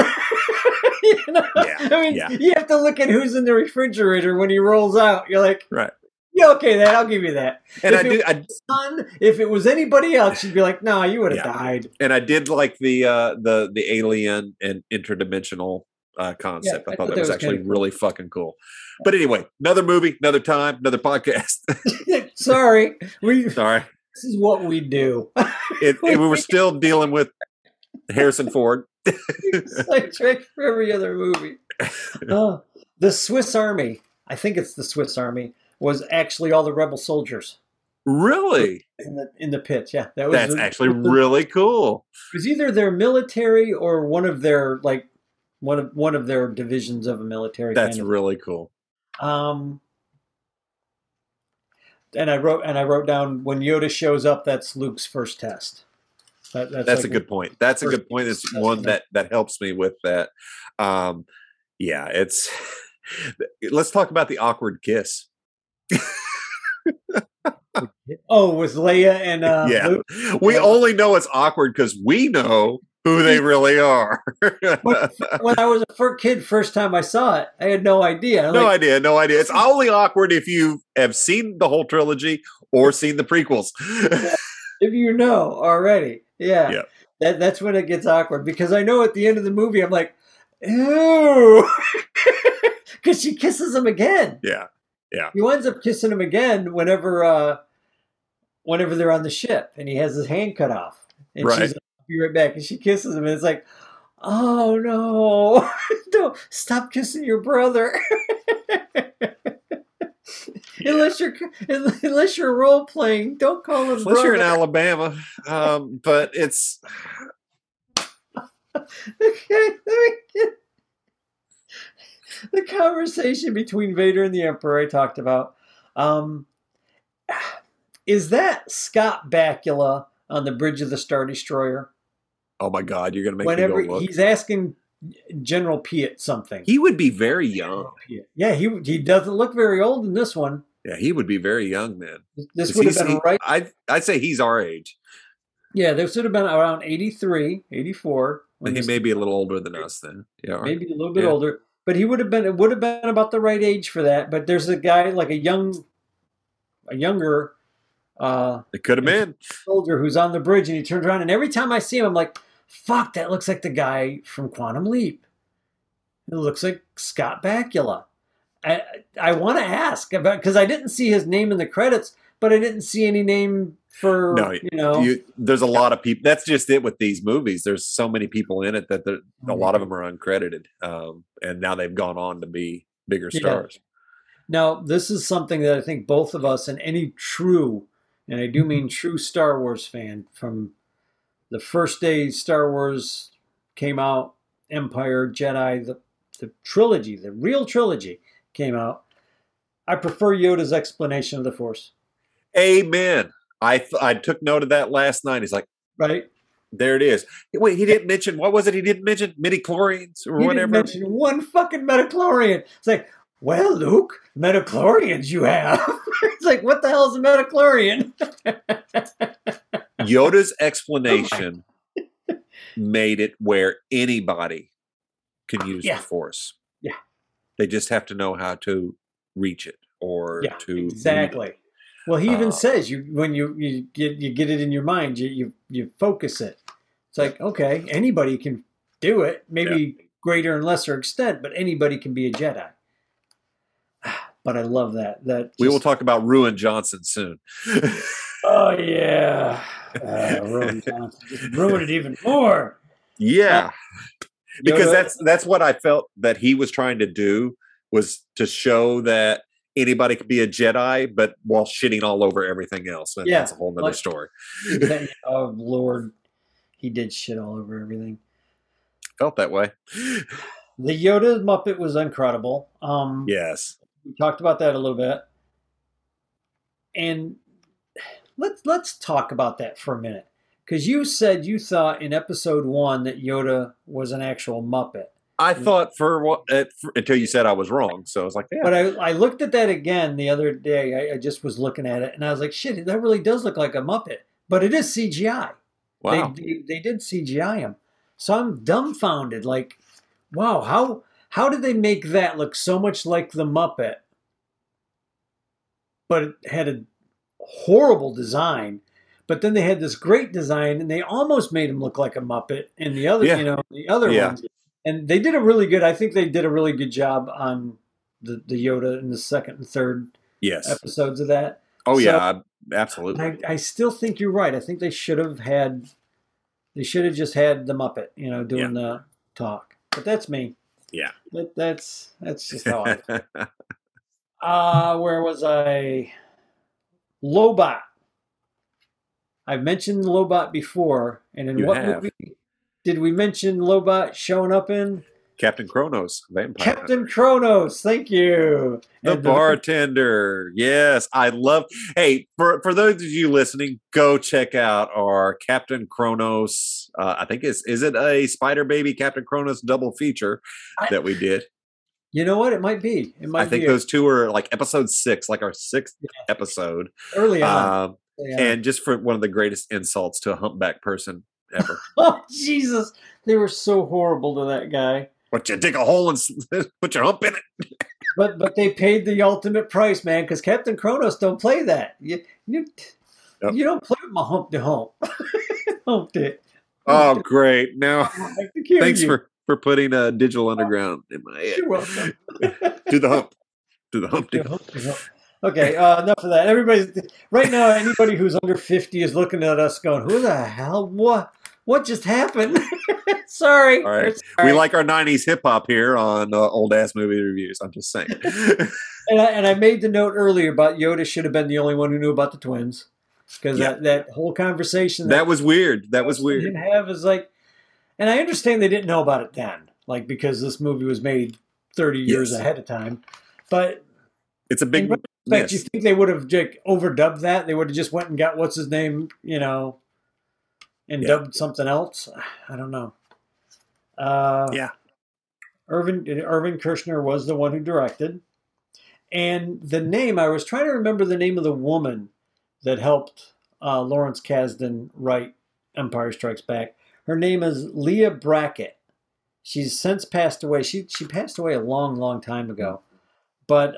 You know? I mean, you have to look at who's in the refrigerator when he rolls out. You're like, right. Yeah, okay, that I'll give you that. And if it was anybody else, you'd be like, "No, you would have died." And I did like the alien and interdimensional concept. Yeah, I thought that was actually really fucking cool. But anyway, another movie, another time, another podcast. Sorry, sorry. This is what we do. We were still dealing with Harrison Ford. Side track for every other movie. The Swiss Army. I think it's the Swiss Army. Was actually all the rebel soldiers. Really? In the pit, yeah. That's actually really cool. It was either their military or one of their divisions of a military. That's really cool. And I wrote down, when Yoda shows up, that's Luke's first test. That's a good point. That's a good point. It's one that helps me with that. Yeah, it's let's talk about the awkward kiss. Oh, with Leia and Luke? We only know it's awkward because we know who they really are. When I was a kid, first time I saw it, I had no idea. No idea. It's only awkward if you have seen the whole trilogy or seen the prequels. If you know already, yeah. That's when it gets awkward, because I know at the end of the movie I'm like, ew, because she kisses him again. Yeah, he winds up kissing him again whenever they're on the ship, and he has his hand cut off, and she's like, "I'll be right back," and she kisses him, and it's like, "Oh no, don't stop kissing your brother." Unless you're role playing, don't call him. Unless brother. You're in Alabama, but it's okay. The conversation between Vader and the Emperor I talked about. Is that Scott Bakula on the bridge of the Star Destroyer? Oh, my God. You're going to make me go look. He's asking General Piett something. He would be very young. Yeah, he doesn't look very old in this one. Yeah, he would be very young then. This would have been right. I'd say he's our age. Yeah, this would have been around 83, 84. He may be a little older than us then. Yeah, maybe a little bit older. But he would have been. It would have been about the right age for that. But there's a guy like a younger. It could have been soldier who's on the bridge, and he turns around, and every time I see him, I'm like, "Fuck, that looks like the guy from Quantum Leap. It looks like Scott Bakula." I want to ask about, because I didn't see his name in the credits, but I didn't see any name for there's a lot of people. That's just it with these movies. There's so many people in it that a lot of them are uncredited, and now they've gone on to be bigger stars. Now, this is something that I think both of us and any true, and I do mean true Star Wars fan from the first day Star Wars came out. Empire, Jedi, the trilogy, the real trilogy came out. I prefer Yoda's explanation of the Force. Amen. I took note of that last night. He's like, right. There it is. Wait, he didn't mention, what was it? He didn't mention midichlorians or whatever. He didn't mention one fucking midichlorian. It's like, well, Luke, midichlorians you have. It's like, what the hell is a midichlorian? Yoda's explanation made it where anybody can use the Force. Yeah. They just have to know how to reach it or to exactly. Well, he even says when you get it in your mind, you focus it. It's like, okay, anybody can do it, maybe greater and lesser extent, but anybody can be a Jedi. But I love that. We will talk about Ruin Johnson soon. Oh yeah, Ruin Johnson just ruined it even more. Yeah, because that's what I felt that he was trying to do, was to show that anybody could be a Jedi, but while shitting all over everything else. And that's a whole nother story. Oh, Lord. He did shit all over everything. Felt that way. The Yoda Muppet was incredible. Yes. We talked about that a little bit. And let's talk about that for a minute. Because you said you thought in episode 1 that Yoda was an actual Muppet. I thought for until you said I was wrong. So I was like, yeah. But I looked at that again the other day. I just was looking at it and I was like, shit, that really does look like a Muppet. But it is CGI. Wow. They did CGI him. So I'm dumbfounded. Like, wow, how did they make that look so much like the Muppet? But it had a horrible design. But then they had this great design and they almost made him look like a Muppet. And the other, ones. And they did a really good, I think they did a really good job on the Yoda in the second and third episodes of that. Oh, so, yeah, absolutely. I still think you're right. I think they should have just had the Muppet, you know, doing the talk. But that's me. Yeah. That's just how I feel. Where was I? Lobot. I've mentioned Lobot before. And in what movie? Did we mention Lobot showing up in? Captain Kronos. Vampire. Captain Kronos. Thank you. The bartender. Yes. I love. Hey, for those of you listening, go check out our Captain Kronos. I think is it a Spider Baby Captain Kronos double feature that we did? You know what? It might be. It might be. I think those two are like episode 6, like our 6th episode. Early on. And just for one of the greatest insults to a humpback person ever. Oh, Jesus. They were so horrible to that guy. But you dig a hole and put your hump in it. but they paid the ultimate price, man, because Captain Kronos don't play that. You don't play with my hump to hump. Oh, great. Now, thanks for putting Digital Underground in my head. You're welcome. Do the hump. Do the hump to hump. Okay, enough of that. Right now, anybody who's under 50 is looking at us going, who the hell? What just happened? Sorry. All right. Sorry. We like our 90s hip-hop here on Old Ass Movie Reviews. I'm just saying. And I made the note earlier about Yoda should have been the only one who knew about the twins. Because that whole conversation. That was weird. That was weird. Didn't have is like, and I understand they didn't know about it then. Like, because this movie was made 30 years ahead of time. But it's a big... In fact, you think they would have like, overdubbed that? They would have just went and got what's his name, you know, and dubbed something else. I don't know. Irvin Kershner was the one who directed, and the name I was trying to remember the name of the woman that helped Lawrence Kasdan write Empire Strikes Back. Her name is Leah Brackett. She's since passed away. She passed away a long, long time ago, but.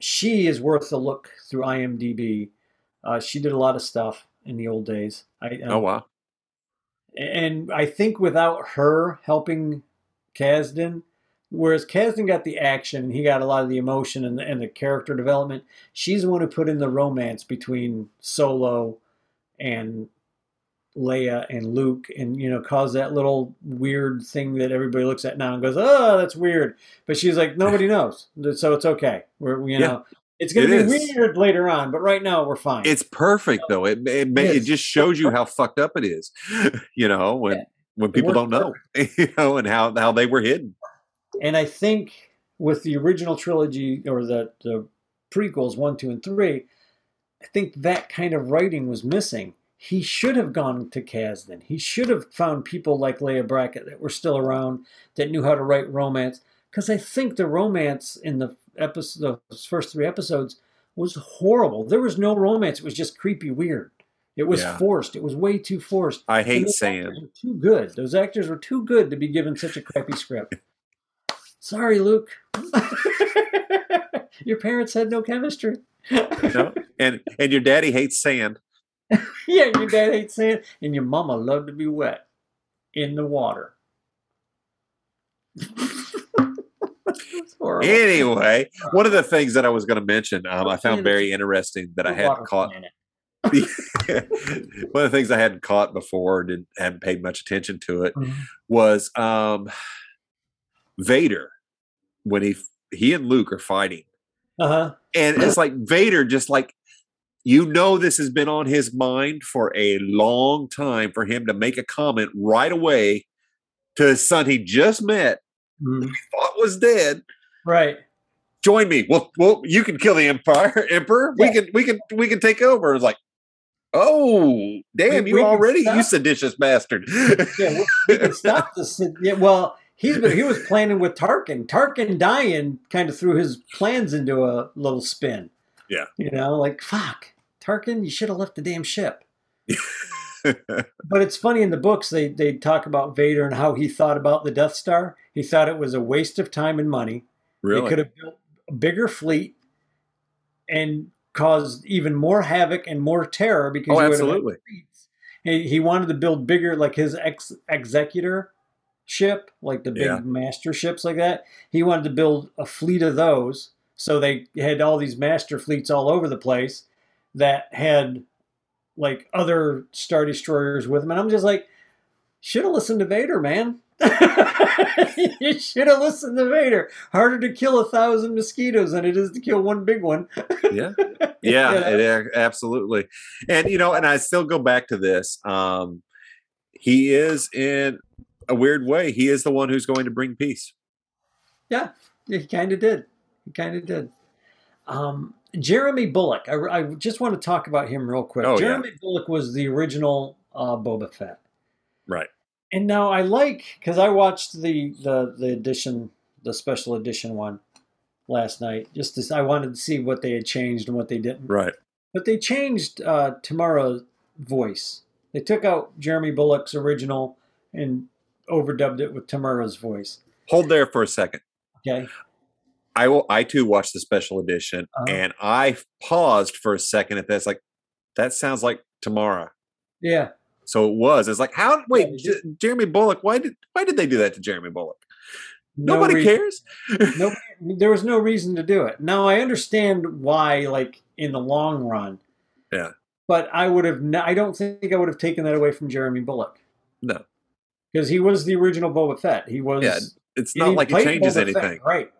She is worth a look through IMDb. She did a lot of stuff in the old days. Oh, wow. And I think without her helping Kasdan, whereas Kasdan got the action, he got a lot of the emotion and the character development, she's the one who put in the romance between Solo and Leia and Luke and, you know, caused that little weird thing that everybody looks at now and goes, oh, that's weird. But she's like, nobody knows. So it's okay. We're it's going to be weird later on, but right now we're fine. It's perfect though. It just shows you how fucked up it is, you know, when when people don't know, you know, and how they were hidden. And I think with the original trilogy, or the prequels 1, 2, and 3, I think that kind of writing was missing. He should have gone to Kasdan. He should have found people like Leia Brackett that were still around, that knew how to write romance. Because I think the romance in the episode, those first 3 episodes, was horrible. There was no romance. It was just creepy weird. It was forced. It was way too forced. I hate saying it. Too good. Those actors were too good to be given such a crappy script. Sorry, Luke. Your parents had no chemistry. No. And your daddy hates sand. Yeah, your dad hates sand, and your mama loved to be wet in the water. Anyway, one of the things that I was going to mention, I found very interesting that I hadn't caught. One of the things I hadn't caught before, and hadn't paid much attention to it, was Vader, when he and Luke are fighting. And it's like Vader just like, you know, this has been on his mind for a long time, for him to make a comment right away to his son he just met, who he thought was dead. Right. Join me. Well, you can kill the Emperor. Yeah. We can take over. It's like, oh, damn, you seditious bastard. Yeah, we can stop this. Yeah, well, he was planning with Tarkin. Tarkin dying kind of threw his plans into a little spin. Yeah. You know, like, fuck, Tarkin, you should have left the damn ship. But it's funny, in the books, they talk about Vader and how he thought about the Death Star. He thought it was a waste of time and money. Really? They could have built a bigger fleet and caused even more havoc and more terror, because absolutely. He wanted to build bigger, like his Executor ship, like the big master ships like that. He wanted to build a fleet of those. So they had all these master fleets all over the place that had like other Star Destroyers with them. And I'm just like, should have listened to Vader, man. You should have listened to Vader. Harder to kill 1,000 mosquitoes than it is to kill one big one. Yeah, absolutely. And, you know, and I still go back to this. He is, in a weird way, he is the one who's going to bring peace. Yeah, he kind of did. Kind of did. Jeremy Bullock. I just want to talk about him real quick. Oh, Jeremy Bullock was the original Boba Fett. Right. And now I like, because I watched the edition, the special edition one last night. I wanted to see what they had changed and what they didn't. Right. But they changed Tamara's voice. They took out Jeremy Bullock's original and overdubbed it with Tamara's voice. Hold there for a second. Okay. I too watched the special edition, and I paused for a second at this. Like, that sounds like Tamara. Yeah. So it was. It's like, how? Wait, Jeremy Bullock. Why did they do that to Jeremy Bullock? Nobody cares. No, there was no reason to do it. Now I understand why. Like, in the long run. Yeah. But I don't think I would have taken that away from Jeremy Bullock. No. Because he was the original Boba Fett. He was. Yeah. It's not like it changes anything, right?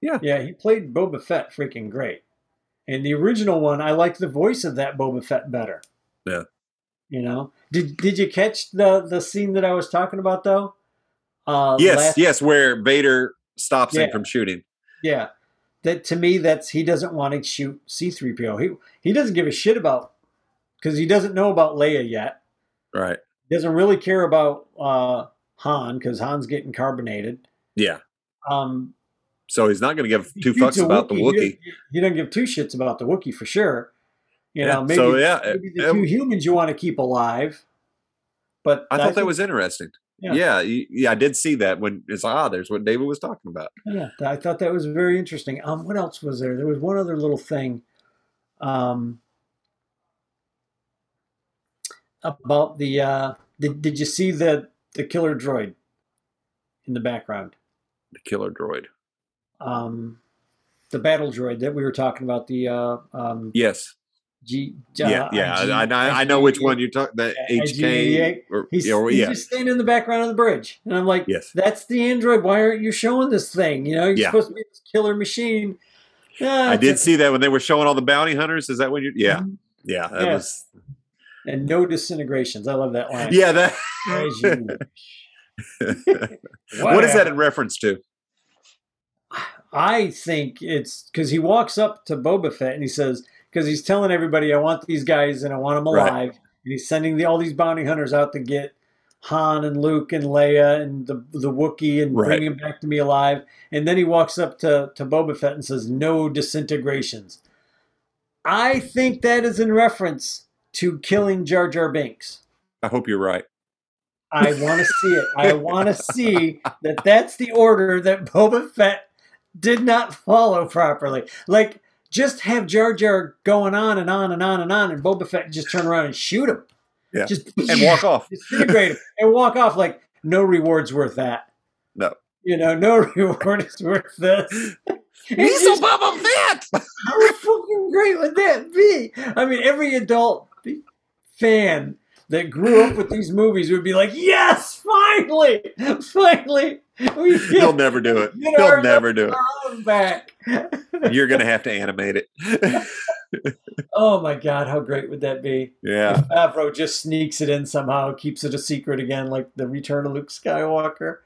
Yeah. Yeah, he played Boba Fett freaking great. And the original one, I liked the voice of that Boba Fett better. Yeah. You know? Did you catch the scene that I was talking about, though? Yes, where Vader stops him from shooting. Yeah. That, to me, he doesn't want to shoot C-3PO. He doesn't give a shit about, because he doesn't know about Leia yet. Right. He doesn't really care about Han, because Han's getting carbonated. Yeah. So he's not going to give two fucks about the Wookiee. He doesn't give two shits about the Wookiee, for sure. You know, maybe, so, maybe the two humans you want to keep alive. But I thought that was interesting. Yeah, I did see that, when it's like, there's what David was talking about. Yeah, I thought that was very interesting. What else was there? There was one other little thing about the. Did you see the killer droid in the background? The killer droid. The battle droid that we were talking about, the yes, I know which one you're talking. That HK, he's just standing in the background of the bridge, and I'm like, yes, that's the android. Why aren't you showing this thing? You know, you're supposed to be this killer machine. I did see that when they were showing all the bounty hunters. Is that when you? Yeah, yeah, that was. And no disintegrations. I love that line. Yeah, that. What is that in reference to? I think it's because he walks up to Boba Fett and he says, because he's telling everybody, I want these guys and I want them alive. Right. And he's sending all these bounty hunters out to get Han and Luke and Leia and the Wookiee and bring him back to me alive. And then he walks up to Boba Fett and says, no disintegrations. I think that is in reference to killing Jar Jar Binks. I hope you're right. I want to see it. I want to see that that's the order that Boba Fett did not follow properly. Like, just have Jar Jar going on and on and on and on, and Boba Fett just turn around and shoot him. Yeah. Just, and walk off. Disintegrate him and walk off. Like, no reward's worth that. No. You know, no reward is worth this. He's a Boba Fett! How fucking great would that be? I mean, every adult fan that grew up with these movies would be like, yes, finally! Finally! He'll never do it. He'll never do it. Back. You're going to have to animate it. Oh, my God. How great would that be? Yeah. If Favreau just sneaks it in somehow, keeps it a secret again, like the Return of Luke Skywalker.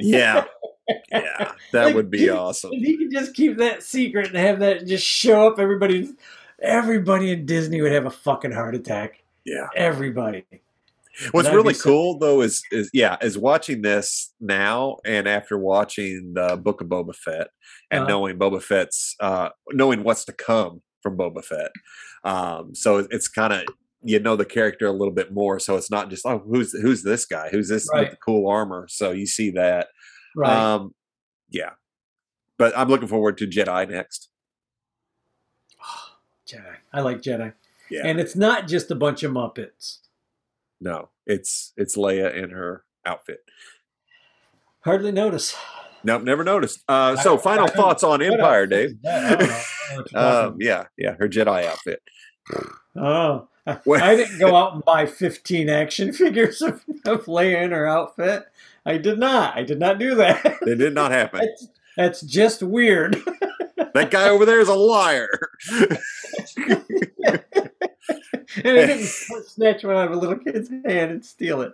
Yeah, that like, would be awesome. If he could just keep that secret and have that just show up, everybody in Disney would have a fucking heart attack. Yeah. Everybody. What's really cool, though, is watching this now and after watching the Book of Boba Fett and knowing Boba Fett's, knowing what's to come from Boba Fett. So it's kind of, you know, the character a little bit more. So it's not just, oh, who's this guy? Who's this with the cool armor? So you see that. Right. Yeah. But I'm looking forward to Jedi next. Oh, Jedi. I like Jedi. Yeah. And it's not just a bunch of Muppets. No, it's Leia in her outfit. Hardly notice. Nope, never noticed. So final thoughts on Empire, Dave. Yeah, her Jedi outfit. Oh, I didn't go out and buy 15 action figures of Leia in her outfit. I did not do that. It did not happen. That's just weird. That guy over there is a liar. And I didn't snatch one out of a little kid's hand and steal it.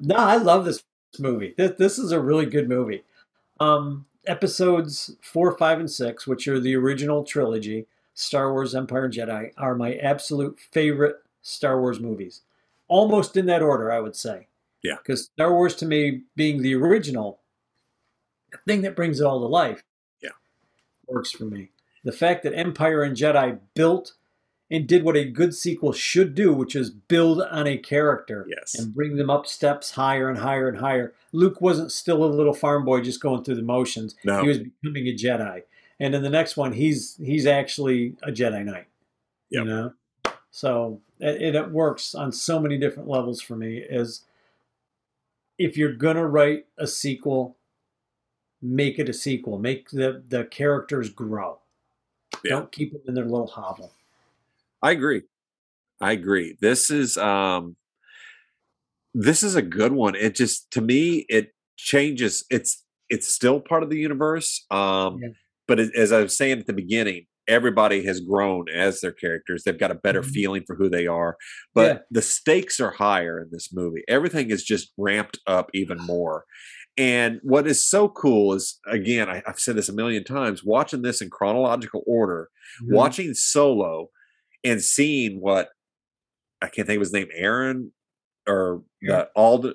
No, I love this movie. This is a really good movie. Episodes 4, 5, and 6, which are the original trilogy, Star Wars, Empire, and Jedi, are my absolute favorite Star Wars movies. Almost in that order, I would say. Yeah. Because Star Wars, to me, being the original, the thing that brings it all to life, works for me. The fact that Empire and Jedi built and did what a good sequel should do, which is build on a character and bring them up steps higher and higher and higher. Luke wasn't still a little farm boy just going through the motions. No. He was becoming a Jedi. And in the next one, he's actually a Jedi Knight. Yep. You know? So it works on so many different levels for me. Is if you're going to write a sequel, make it a sequel. Make the characters grow. Yeah. Don't keep them in their little hovel. I agree. This is a good one. It just, to me, it changes. It's still part of the universe. But as I was saying at the beginning, everybody has grown as their characters. They've got a better feeling for who they are, but the stakes are higher in this movie. Everything is just ramped up even more. And what is so cool is, again, I've said this a million times, watching this in chronological order, watching Solo, and seeing what, I can't think of his name, Aaron or Alden,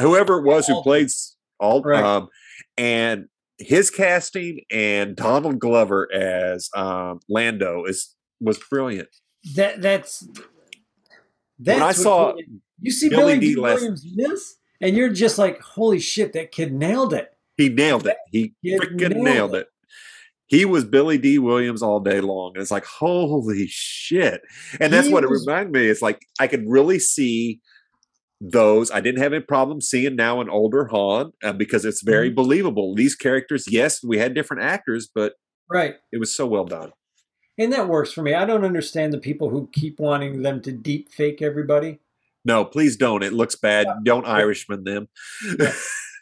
whoever it was who played Alden, and his casting and Donald Glover as Lando was brilliant. That's when I saw you see Billy D. Williams in this, and you're just like, holy shit, that kid nailed it. He nailed it. He freaking nailed it. He was Billy D. Williams all day long. And it's like, holy shit. And that's what it reminded me. It's like, I could really see those. I didn't have any problem seeing now an older Han because it's very believable. These characters, yes, we had different actors, but it was so well done. And that works for me. I don't understand the people who keep wanting them to deep fake everybody. No, please don't. It looks bad. Stop. Don't Irishman them.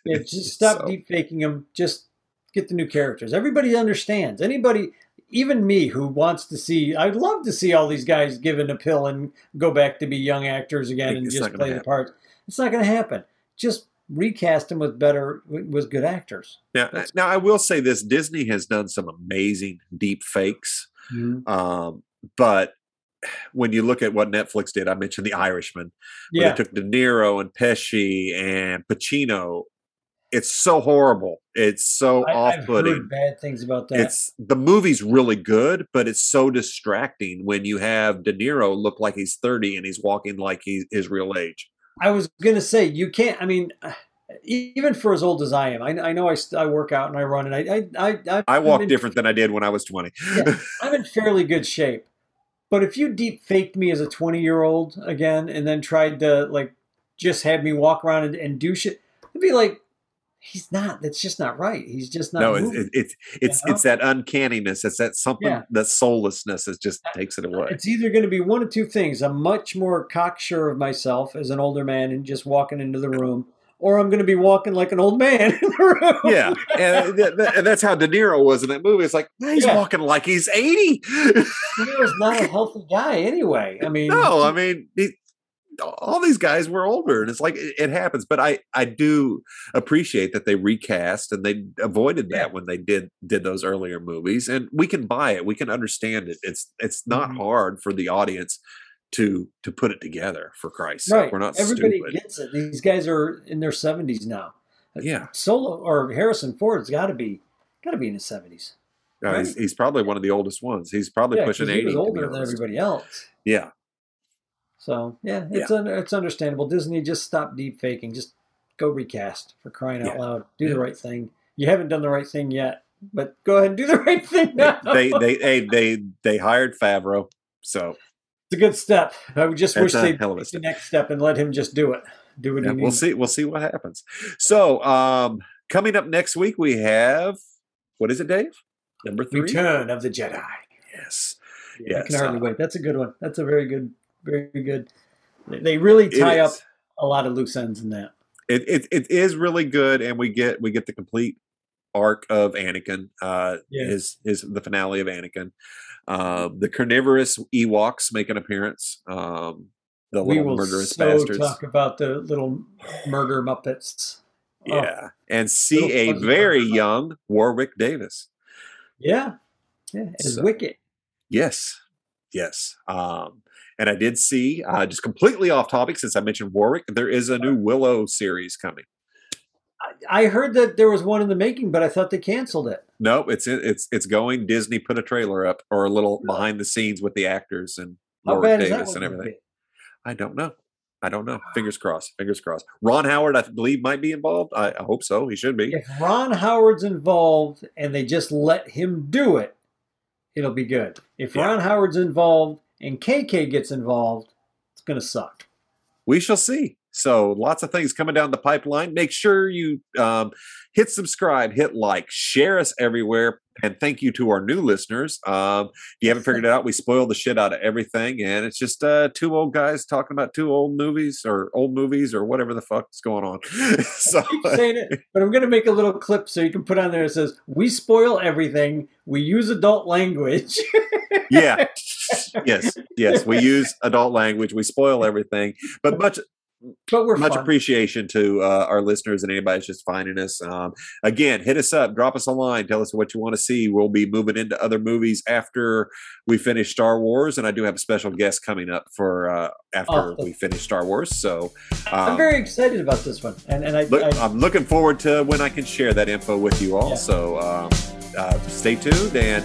Yeah, just stop deep faking them. Just get the new characters. Everybody understands. Anybody, even me, who wants to see, I'd love to see all these guys given a pill and go back to be young actors again and just play the parts. It's not going to happen. just recast him with better, with good actors. Yeah. Now I will say this: Disney has done some amazing deep fakes, mm-hmm. But when you look at what Netflix did, I mentioned The Irishman. Yeah. They took De Niro and Pesci and Pacino. It's so horrible. It's so off-putting. I've heard bad things about that. The movie's really good, but it's so distracting when you have De Niro look like he's 30 and he's walking like he's his real age. I was going to say, you can't, I mean, even for as old as I am, I know I work out and I run and I walk different than I did when I was 20. Yeah, I'm in fairly good shape. But if you deep faked me as a 20-year-old again and then tried to like just have me walk around and do shit, it'd be like, he's not, that's just not right. He's just not. No, it's that uncanniness. It's that something, yeah. That soullessness that just takes it away. It's either going to be one of two things. I'm much more cocksure of myself as an older man and just walking into the room, or I'm going to be walking like an old man in the room. Yeah. And that's how De Niro was in that movie. It's like, he's walking like he's 80. De Niro's not a healthy guy anyway. I mean, no, I mean, all these guys were older, and it's like it happens. But I do appreciate that they recast and they avoided that when they did those earlier movies. And we can buy it, we can understand it. It's not hard for the audience to put it together. For Christ's sake, we're not everybody stupid. Gets it. These guys are in their 70s now. Yeah, Solo or Harrison Ford's got to be in his 70s. Right? He's probably one of the oldest ones. He's probably pushing 80. He's older than everybody else. Yeah. So, yeah, it's understandable. Disney, just stop deep faking. Just go recast, for crying out loud. Do the right thing. You haven't done the right thing yet, but go ahead and do the right thing now. They hired Favreau, so it's a good step. I would just wish they'd take the next step and let him just do it. Do what he needs. We'll see what happens. So, coming up next week, we have, what is it, Dave? Number 3? Return of the Jedi. Yes. Yeah, I can hardly wait. That's a good one. That's a very good. Very good. They really tie up a lot of loose ends in that. It is really good, and we get the complete arc of Anakin. The finale of Anakin. The carnivorous Ewoks make an appearance. The little murderous bastards. Talk about the little murder Muppets. Yeah, and see a very young Warwick Davis. Yeah, as Wicket. Yes. And I did see, just completely off topic since I mentioned Warwick, there is a new Willow series coming. I heard that there was one in the making, but I thought they canceled it. No, it's going. Disney put a trailer up, or a little behind the scenes with the actors and Warwick Davis and everything. I don't know. Fingers crossed. Ron Howard, I believe, might be involved. I hope so. He should be. If Ron Howard's involved and they just let him do it, it'll be good. If Ron Howard's involved and KK gets involved, it's going to suck. We shall see. So lots of things coming down the pipeline. Make sure you hit subscribe, hit like, share us everywhere. And thank you to our new listeners. If you haven't figured it out, we spoil the shit out of everything. And it's just two old guys talking about two old movies or whatever the fuck is going on. So, I keep saying it, but I'm going to make a little clip so you can put on there that says, we spoil everything. We use adult language. Yeah. Yes. We use adult language. We spoil everything. But much appreciation to our listeners and anybody that's just finding us. Again, hit us up, drop us a line, tell us what you want to see. We'll be moving into other movies after we finish Star Wars, and I do have a special guest coming up for after we finish Star Wars. So I'm very excited about this one, and I'm looking forward to when I can share that info with you all. Yeah. So stay tuned, and